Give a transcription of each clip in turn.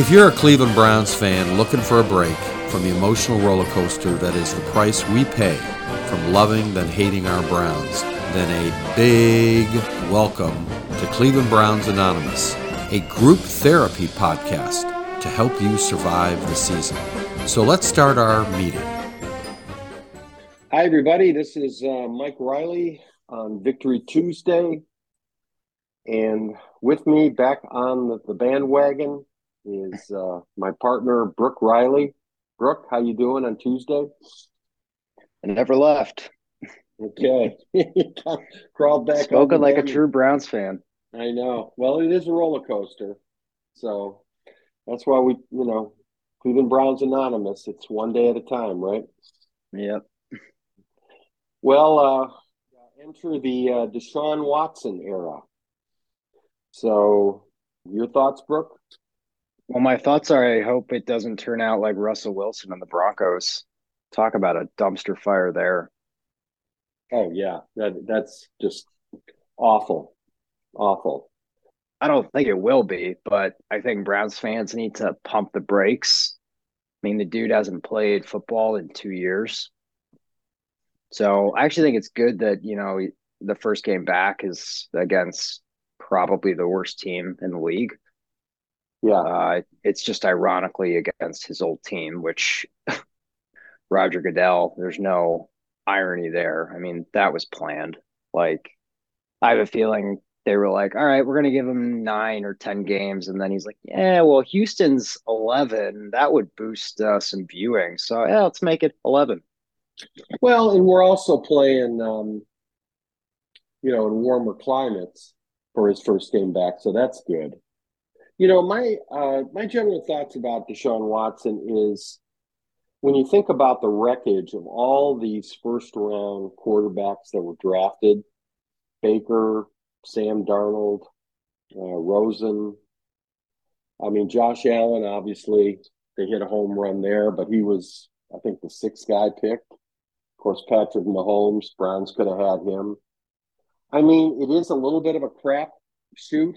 If you're a Cleveland Browns fan looking for a break from the emotional roller coaster that is the price we pay from loving then hating our Browns, then a big welcome to Cleveland Browns Anonymous, a group therapy podcast to help you survive the season. So let's start our meeting. Hi, everybody. This is Mike Reilly on Victory Tuesday. And with me back on the bandwagon is my partner, Brook Reilly. Brook, how you doing on Tuesday? I never left. Okay. Crawled back. Spoken like a true Browns fan. I know. Well, it is a roller coaster. So that's why we, you know, Cleveland Browns Anonymous. It's one day at a time, right? Yep. Well, enter the Deshaun Watson era. So your thoughts, Brooke? Well, my thoughts are I hope it doesn't turn out like Russell Wilson and the Broncos. Talk about a dumpster fire there. Oh, yeah. That's just awful. Awful. I don't think it will be, but I think Browns fans need to pump the brakes. I mean, the dude hasn't played football in 2 years. So I actually think it's good that, you know, the first game back is against probably the worst team in the league. Yeah. It's just ironically against his old team, which Roger Goodell, there's no irony there. I mean, that was planned. Like, I have a feeling they were like, all right, we're going to give him 9 or 10 games. And then he's like, yeah, well, Houston's 11. That would boost some viewing. So, yeah, let's make it 11. Well, and we're also playing, you know, in warmer climates for his first game back. So that's good. You know, my general thoughts about Deshaun Watson is when you think about the wreckage of all these first-round quarterbacks that were drafted, Baker, Sam Darnold, Rosen. I mean, Josh Allen, obviously, they hit a home run there, but he was, I think, the sixth guy picked. Of course, Patrick Mahomes, Browns could have had him. I mean, it is a little bit of a crap shoot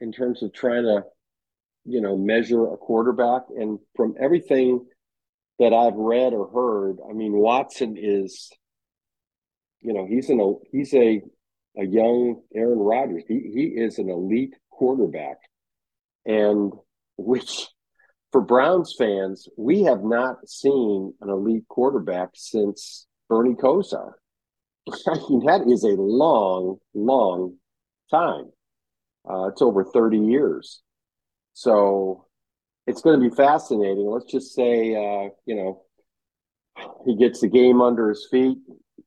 in terms of trying to, you know, measure a quarterback. And from everything that I've read or heard, I mean, Watson is, you know, he's a young Aaron Rodgers. He is an elite quarterback, and which for Browns fans, we have not seen an elite quarterback since Bernie Kosar. I mean, that is a long, long time. It's over 30 years. So it's going to be fascinating. Let's just say, you know, he gets the game under his feet,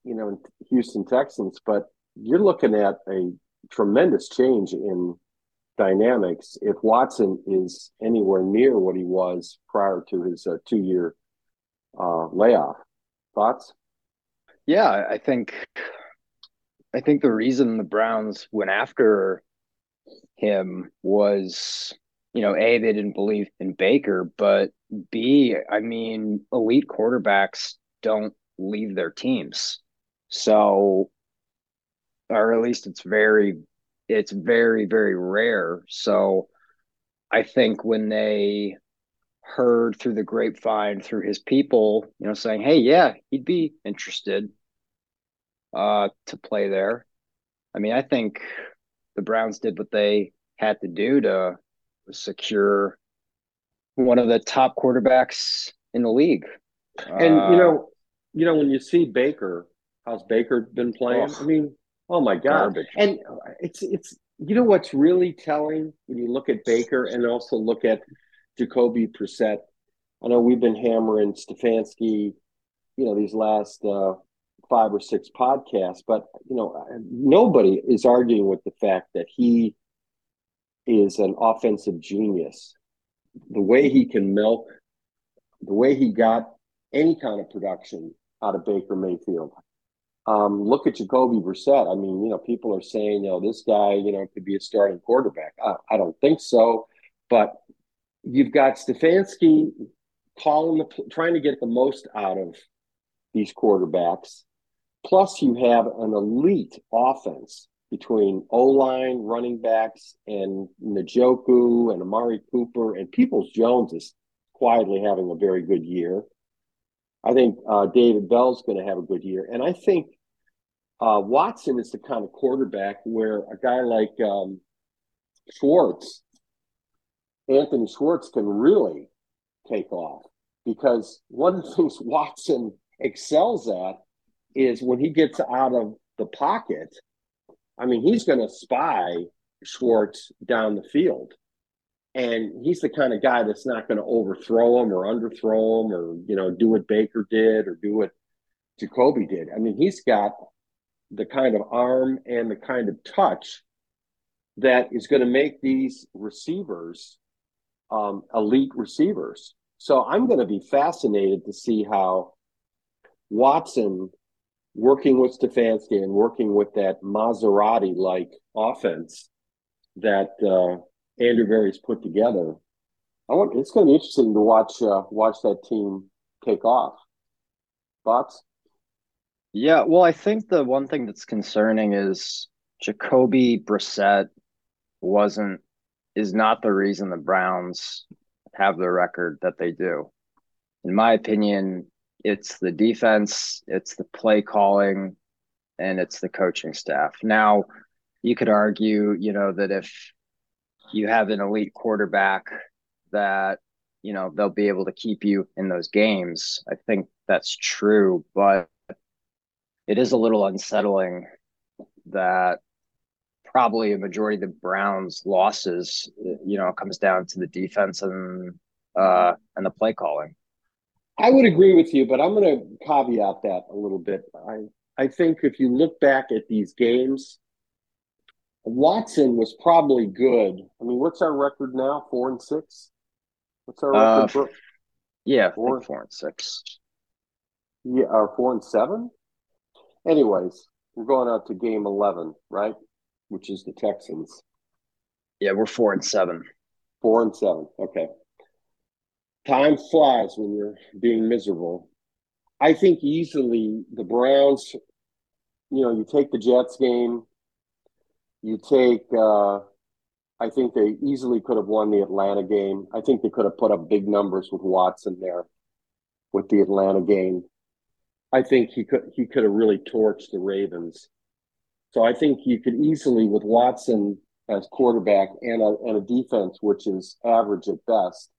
you know, in Houston Texans, but you're looking at a tremendous change in dynamics if Watson is anywhere near what he was prior to his two-year layoff. Thoughts? Yeah, I think the reason the Browns went after him was, you know, A, they didn't believe in Baker, but B, I mean, elite quarterbacks don't leave their teams. So, or at least it's very, very rare. So I think when they heard through the grapevine, through his people, you know, saying, hey, yeah, he'd be interested to play there. I mean, I think the Browns did what they had to do to secure one of the top quarterbacks in the league. And, you know, when you see Baker, how's Baker been playing? Oh. I mean, oh, my God. Garbage. And it's you know what's really telling when you look at Baker and also look at Jacoby Brissett. I know we've been hammering Stefanski, you know, these last 5 or 6 podcasts, but, you know, nobody is arguing with the fact that he is an offensive genius. The way he can milk, the way he got any kind of production out of Baker Mayfield. Look at Jacoby Brissett. I mean, you know, people are saying, you know, this guy, you know, could be a starting quarterback. I don't think so. But you've got Stefanski trying to get the most out of these quarterbacks. Plus, you have an elite offense between O-line, running backs, and Njoku and Amari Cooper, and Peoples-Jones is quietly having a very good year. I think David Bell's going to have a good year. And I think Watson is the kind of quarterback where a guy like Schwartz, Anthony Schwartz, can really take off. Because one of the things Watson excels at is when he gets out of the pocket, I mean, he's going to spy Schwartz down the field. And he's the kind of guy that's not going to overthrow him or underthrow him or, you know, do what Baker did or do what Jacoby did. I mean, he's got the kind of arm and the kind of touch that is going to make these receivers elite receivers. So I'm going to be fascinated to see how Watson, working with Stefanski and working with that Maserati-like offense that Andrew Berry's put together, it's going to be interesting to watch that team take off. Thoughts? Yeah, well, I think the one thing that's concerning is Jacoby Brissett is not the reason the Browns have the record that they do. In my opinion, it's the defense, it's the play calling, and it's the coaching staff. Now, you could argue, you know, that if you have an elite quarterback that, you know, they'll be able to keep you in those games. I think that's true, but it is a little unsettling that probably a majority of the Browns' losses, you know, comes down to the defense and the play calling. I would agree with you, but I'm going to caveat that a little bit. I think if you look back at these games, Watson was probably good. I mean, what's our record now? 4-6? What's our record? Yeah, 4-6. Yeah, or 4-7? Anyways, we're going out to game 11, right? Which is the Texans. Yeah, we're 4-7. 4-7. Okay. Time flies when you're being miserable. I think easily the Browns, you know, you take the Jets game, I think they easily could have won the Atlanta game. I think they could have put up big numbers with Watson there with the Atlanta game. I think he could have really torched the Ravens. So I think you could easily, with Watson as quarterback and a defense which is average at best,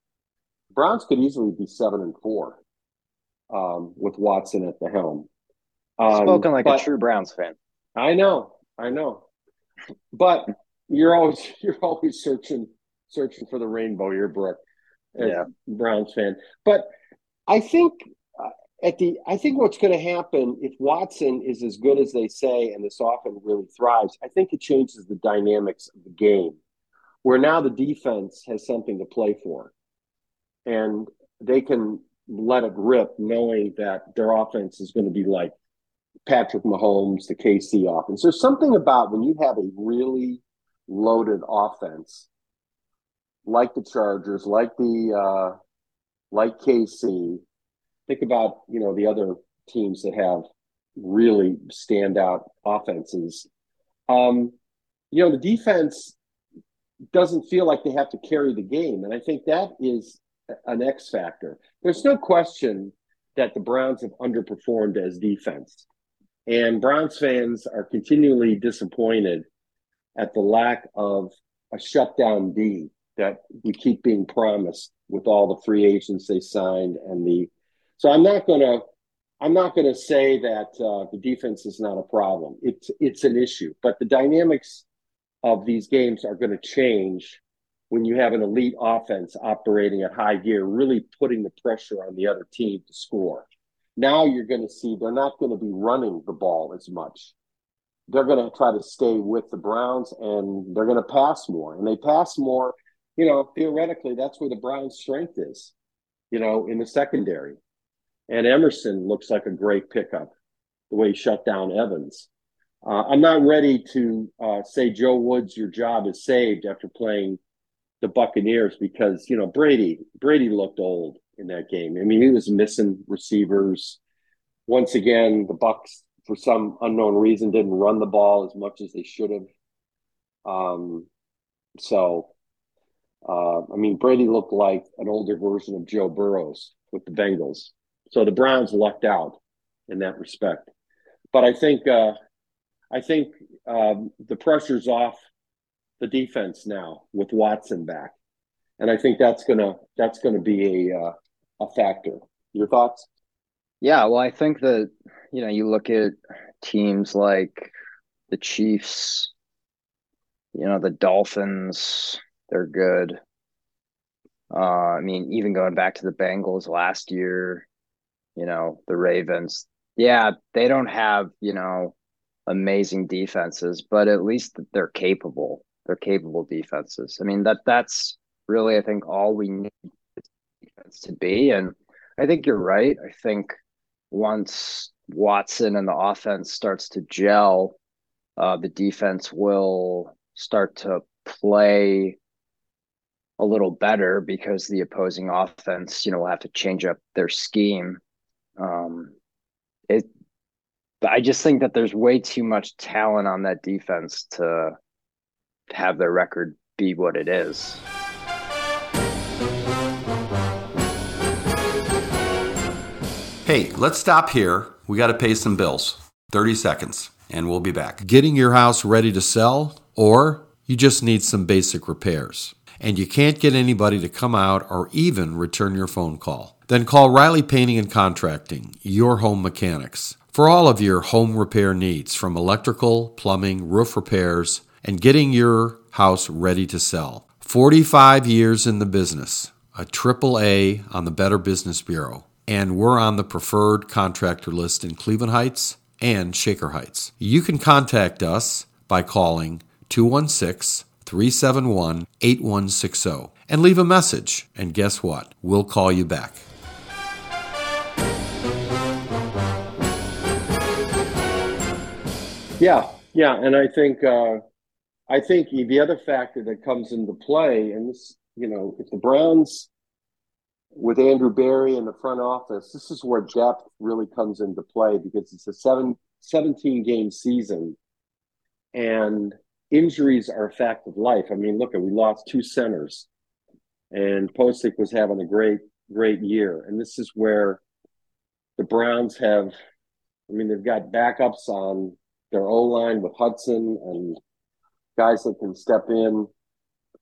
Browns could easily be 7-4 with Watson at the helm. Spoken like a true Browns fan. I know. But you're always searching for the rainbow. You're Brooke, Browns fan. But I think. I think what's going to happen if Watson is as good as they say and this offense really thrives, I think it changes the dynamics of the game, where now the defense has something to play for. And they can let it rip knowing that their offense is going to be like Patrick Mahomes, the KC offense. There's something about when you have a really loaded offense, like the Chargers, like KC. Think about, you know, the other teams that have really standout offenses. You know, the defense doesn't feel like they have to carry the game, and I think that is an X factor. There's no question that the Browns have underperformed as defense, and Browns fans are continually disappointed at the lack of a shutdown D that we keep being promised with all the free agents they signed and the. So I'm not gonna say that the defense is not a problem. It's an issue, but the dynamics of these games are going to change when you have an elite offense operating at high gear, really putting the pressure on the other team to score. Now you're going to see they're not going to be running the ball as much. They're going to try to stay with the Browns, and they're going to pass more. And they pass more, you know, theoretically, that's where the Browns' strength is, you know, in the secondary. And Emerson looks like a great pickup, the way he shut down Evans. I'm not ready to say, Joe Woods, your job is saved after playing the Buccaneers because, you know, Brady looked old in that game. I mean, he was missing receivers. Once again, the Bucs for some unknown reason, didn't run the ball as much as they should have. I mean, Brady looked like an older version of Joe Burrows with the Bengals. So the Browns lucked out in that respect. But I think the pressure's off the defense now with Watson back, and I think that's gonna be a factor. Your thoughts? Yeah, well, I think that you look at teams like the Chiefs, the Dolphins, they're good. I mean, even going back to the Bengals last year, the Ravens. Yeah, they don't have, amazing defenses, but at least they're capable. They're capable defenses. I mean, that's really, I think, all we need defense to be. And I think you're right. I think once Watson and the offense starts to gel, the defense will start to play a little better because the opposing offense, will have to change up their scheme. I just think that there's way too much talent on that defense to have their record be what it is. Hey, let's stop here. We got to pay some bills. 30 seconds, and we'll be back. Getting your house ready to sell, or you just need some basic repairs, and you can't get anybody to come out or even return your phone call. Then call Reilly Painting and Contracting, your home mechanics, for all of your home repair needs, from electrical, plumbing, roof repairs, and getting your house ready to sell. 45 years in the business, a AAA on the Better Business Bureau, and we're on the preferred contractor list in Cleveland Heights and Shaker Heights. You can contact us by calling 216-371-8160 and leave a message, and guess what? We'll call you back. Yeah, and I think the other factor that comes into play, and this, if the Browns with Andrew Berry in the front office, this is where depth really comes into play, because it's a 17-game season, and injuries are a fact of life. I mean, look, we lost two centers, and Posick was having a great, great year, and this is where the Browns have, they've got backups on their O-line with Hudson and guys that can step in.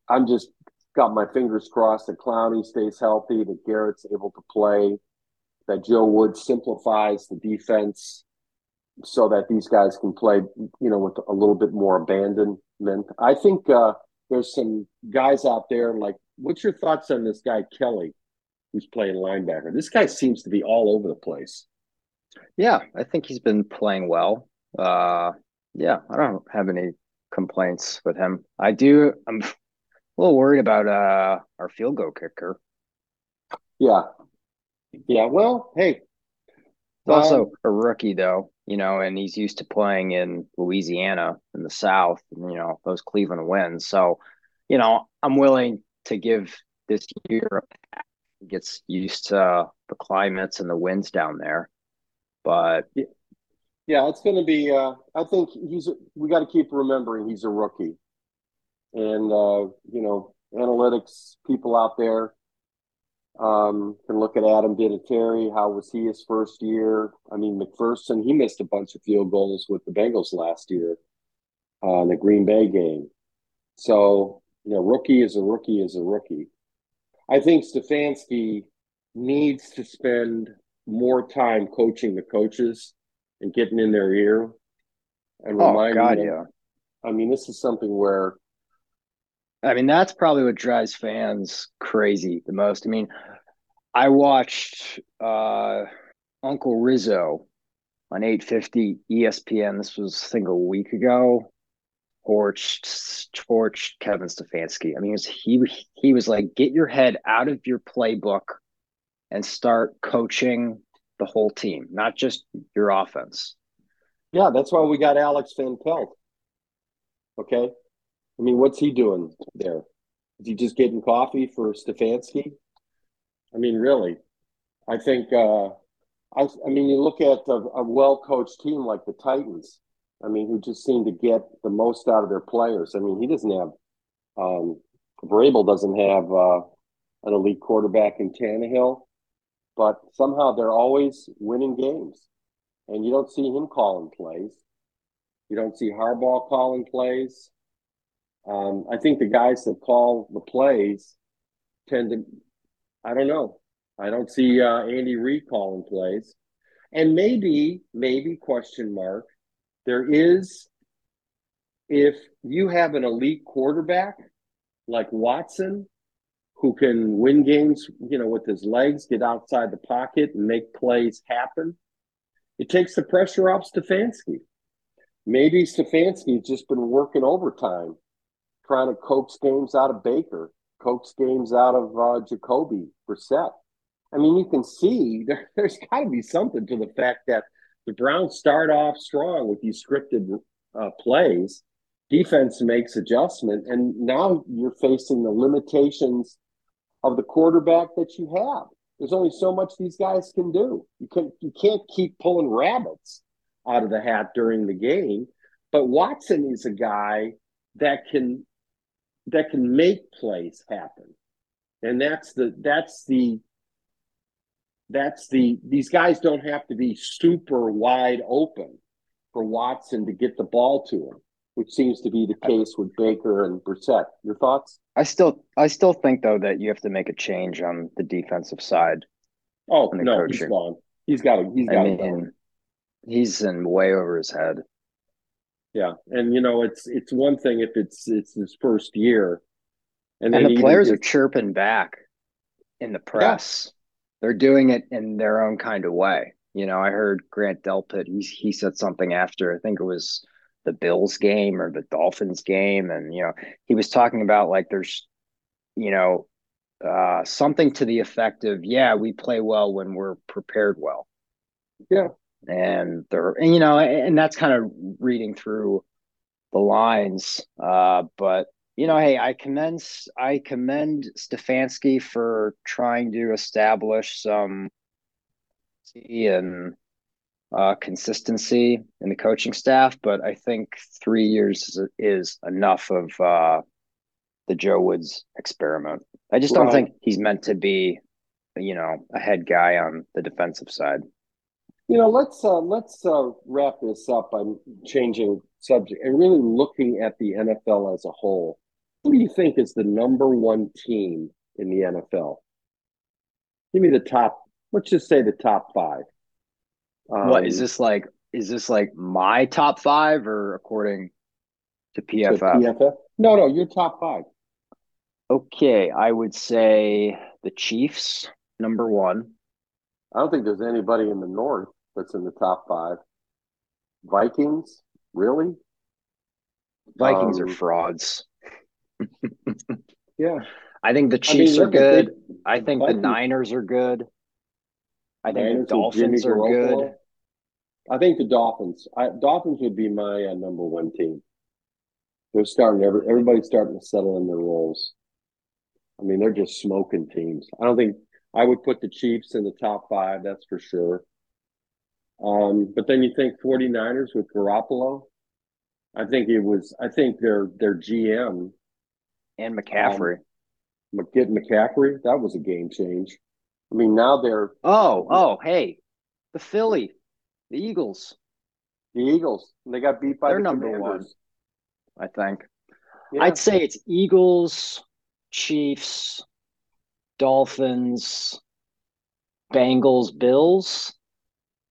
I'm just got my fingers crossed that Clowney stays healthy, that Garrett's able to play, that Joe Woods simplifies the defense so that these guys can play, with a little bit more abandonment. I think there's some guys out there, like, what's your thoughts on this guy Kelly, who's playing linebacker? This guy seems to be all over the place. Yeah, I think he's been playing well. Yeah, I don't have any complaints with him. I'm a little worried about our field goal kicker. Yeah. Well, hey, also a rookie though, and he's used to playing in Louisiana in the South, and those Cleveland wins. So, I'm willing to give this year a pass. He gets used to the climates and the winds down there, but. Yeah. Yeah, it's going to be I think we got to keep remembering he's a rookie. And, analytics people out there can look at Adam Diditari. How was he his first year? I mean, McPherson, he missed a bunch of field goals with the Bengals last year in the Green Bay game. So, rookie is a rookie is a rookie. I think Stefanski needs to spend more time coaching the coaches and getting in their ear and reminding them. Yeah. This is something where... that's probably what drives fans crazy the most. I watched Uncle Rizzo on 850 ESPN. This was, I think, a week ago. Torched Kevin Stefanski. He was like, get your head out of your playbook and start coaching the whole team, not just your offense. Yeah, that's why we got Alex Van Pelt. Okay? What's he doing there? Is he just getting coffee for Stefanski? Really. I think I mean, you look at a well-coached team like the Titans, I mean, who just seem to get the most out of their players. I mean, he doesn't have Vrabel doesn't have an elite quarterback in Tannehill, but somehow they're always winning games. And you don't see him calling plays. You don't see Harbaugh calling plays. I think the guys that call the plays tend to – I don't know. I don't see Andy Reid calling plays. And maybe, question mark, there is – if you have an elite quarterback like Watson who can win games, you know, with his legs, get outside the pocket and make plays happen, it takes the pressure off Stefanski. Maybe Stefanski's just been working overtime, trying to coax games out of Baker, coax games out of Jacoby Brissett. I mean, you can see there's got to be something to the fact that the Browns start off strong with these scripted plays. Defense makes adjustment, and now you're facing the limitations of the quarterback that you have. There's only so much these guys can do. You can't keep pulling rabbits out of the hat during the game. But Watson is a guy that can make plays happen. And these guys don't have to be super wide open for Watson to get the ball to him, which seems to be the case with Baker and Brissett. Your thoughts? I still think though that you have to make a change on the defensive side. Oh no, coaching. He's gone. He's got to go. He's in way over his head. Yeah, and you know it's one thing if it's his first year, and the players are chirping back in the press. Yeah. They're doing it in their own kind of way. You know, I heard Grant Delpit. He said something after. I think it was the Bills game or the Dolphins game, and you know he was talking about like there's, you know, something to the effect of we play well when we're prepared well. Yeah. And that's kind of reading through the lines. But you know, hey, I commend Stefanski for trying to establish some and consistency in the coaching staff. But I think 3 years is enough of the Joe Woods experiment. I just don't think he's meant to be, you know, a head guy on the defensive side. You know, let's wrap this up by changing subject and really looking at the NFL as a whole. Who do you think is the number one team in the NFL? Give me the top. Let's just say the top five. What is this like? Is this like my top five or according to PFF? No, your top five. Okay, I would say the Chiefs number one. I don't think there's anybody in the North that's in the top five. Vikings? Really? Vikings are frauds. Yeah. I think the Chiefs are good. I think the Niners are good. I think the Dolphins are good. I think the Dolphins. Dolphins would be my number one team. They're starting. Everybody's starting to settle in their roles. I mean, they're just smoking teams. I would put the Chiefs in the top five, that's for sure. But then you think 49ers with Garoppolo. I think their GM and McCaffrey. McCaffrey, that was a game change. I mean, now they're hey. The Eagles. They got beat by their number one, I think. Yeah. I'd say it's Eagles, Chiefs, Dolphins, Bengals, Bills.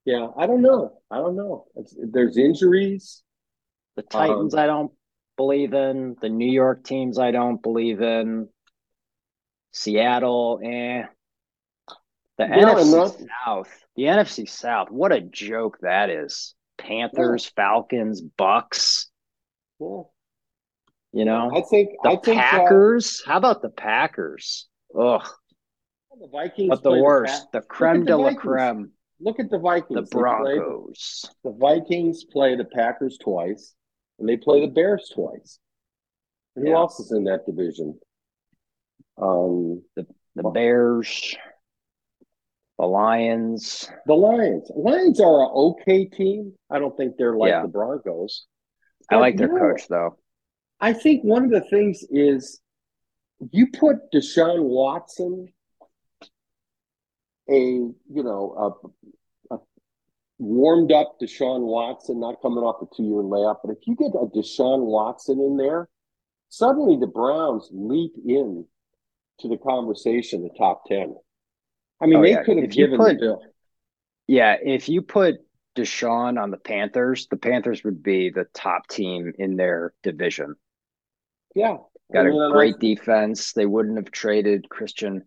Yeah, I don't know. There's injuries. The Titans I don't believe in. The New York teams I don't believe in. Seattle, The NFC South. The NFC South, what a joke that is. Panthers, Falcons, Bucks. Cool. You know? I think Packers. How about the Packers? Ugh. The Vikings, but the worst, the creme de la creme. Look at the Vikings. The Broncos. The Vikings play the Packers twice, and they play the Bears twice. And who else is in that division? The Bears. The Lions. Lions are an okay team. I don't think they're like the Broncos. But I like their coach, though. I think one of the things is you put Deshaun Watson, a warmed up Deshaun Watson, not coming off a 2-year layoff, but if you get a Deshaun Watson in there, suddenly the Browns leap in to the conversation, the top 10. I mean, they could have given the bill. Yeah, if you put Deshaun on the Panthers would be the top team in their division. Yeah. Got a great defense. They wouldn't have traded Christian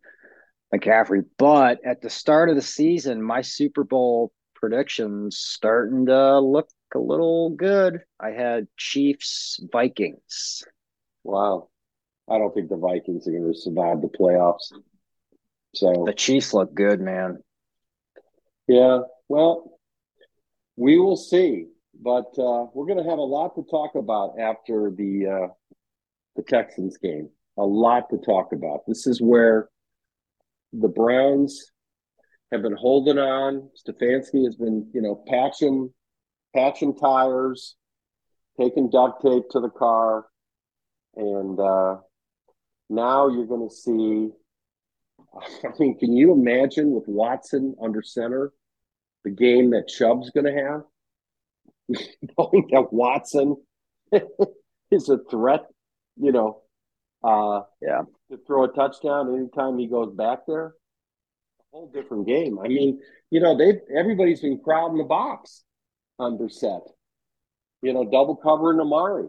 McCaffrey. But at the start of the season, my Super Bowl predictions starting to look a little good. I had Chiefs, Vikings. Wow. I don't think the Vikings are going to survive the playoffs. So the Chiefs look good, man. Yeah, well, we will see. But we're going to have a lot to talk about after the Texans game. A lot to talk about. This is where the Browns have been holding on. Stefanski has been, patching tires, taking duct tape to the car. And now you're going to see – I mean, can you imagine with Watson under center, the game that Chubb's going to have? Knowing that Watson is a threat, to throw a touchdown anytime he goes back there. A whole different game. I mean, everybody's been crowding the box on Brissett. Double covering Amari.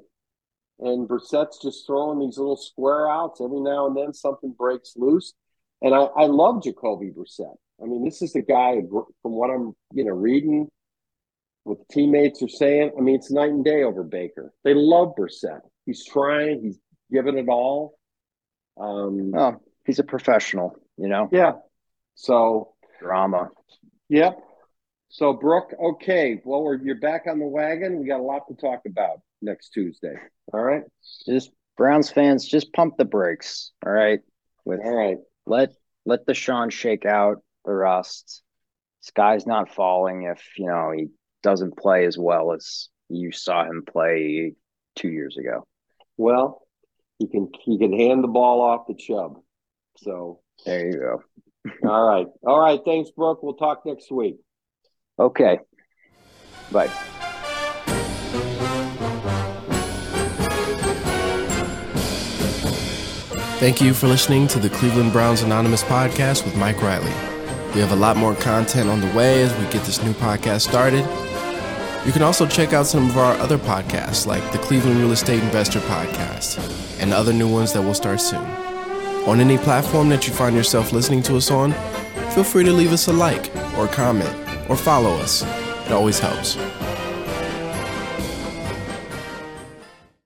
And Brissett's just throwing these little square outs. Every now and then something breaks loose. And I love Jacoby Brissett. I mean, this is the guy, from what I'm, reading, what the teammates are saying. I mean, it's night and day over Baker. They love Brissett. He's trying. He's giving it all. He's a professional, Yeah. So. Drama. Yep. So, Brooke, okay. Well, you're back on the wagon. We got a lot to talk about next Tuesday. All right? Just Browns fans, just pump the brakes. All right? All right. Let Deshaun shake out the rust. Sky's not falling if, he doesn't play as well as you saw him play 2 years ago. Well, he can hand the ball off to Chubb. So there you go. All right. Thanks, Brooke. We'll talk next week. Okay. Bye. Thank you for listening to the Cleveland Browns Anonymous podcast with Mike Reilly. We have a lot more content on the way as we get this new podcast started. You can also check out some of our other podcasts like the Cleveland Real Estate Investor Podcast and other new ones that will start soon. On any platform that you find yourself listening to us on, feel free to leave us a like or comment or follow us. It always helps.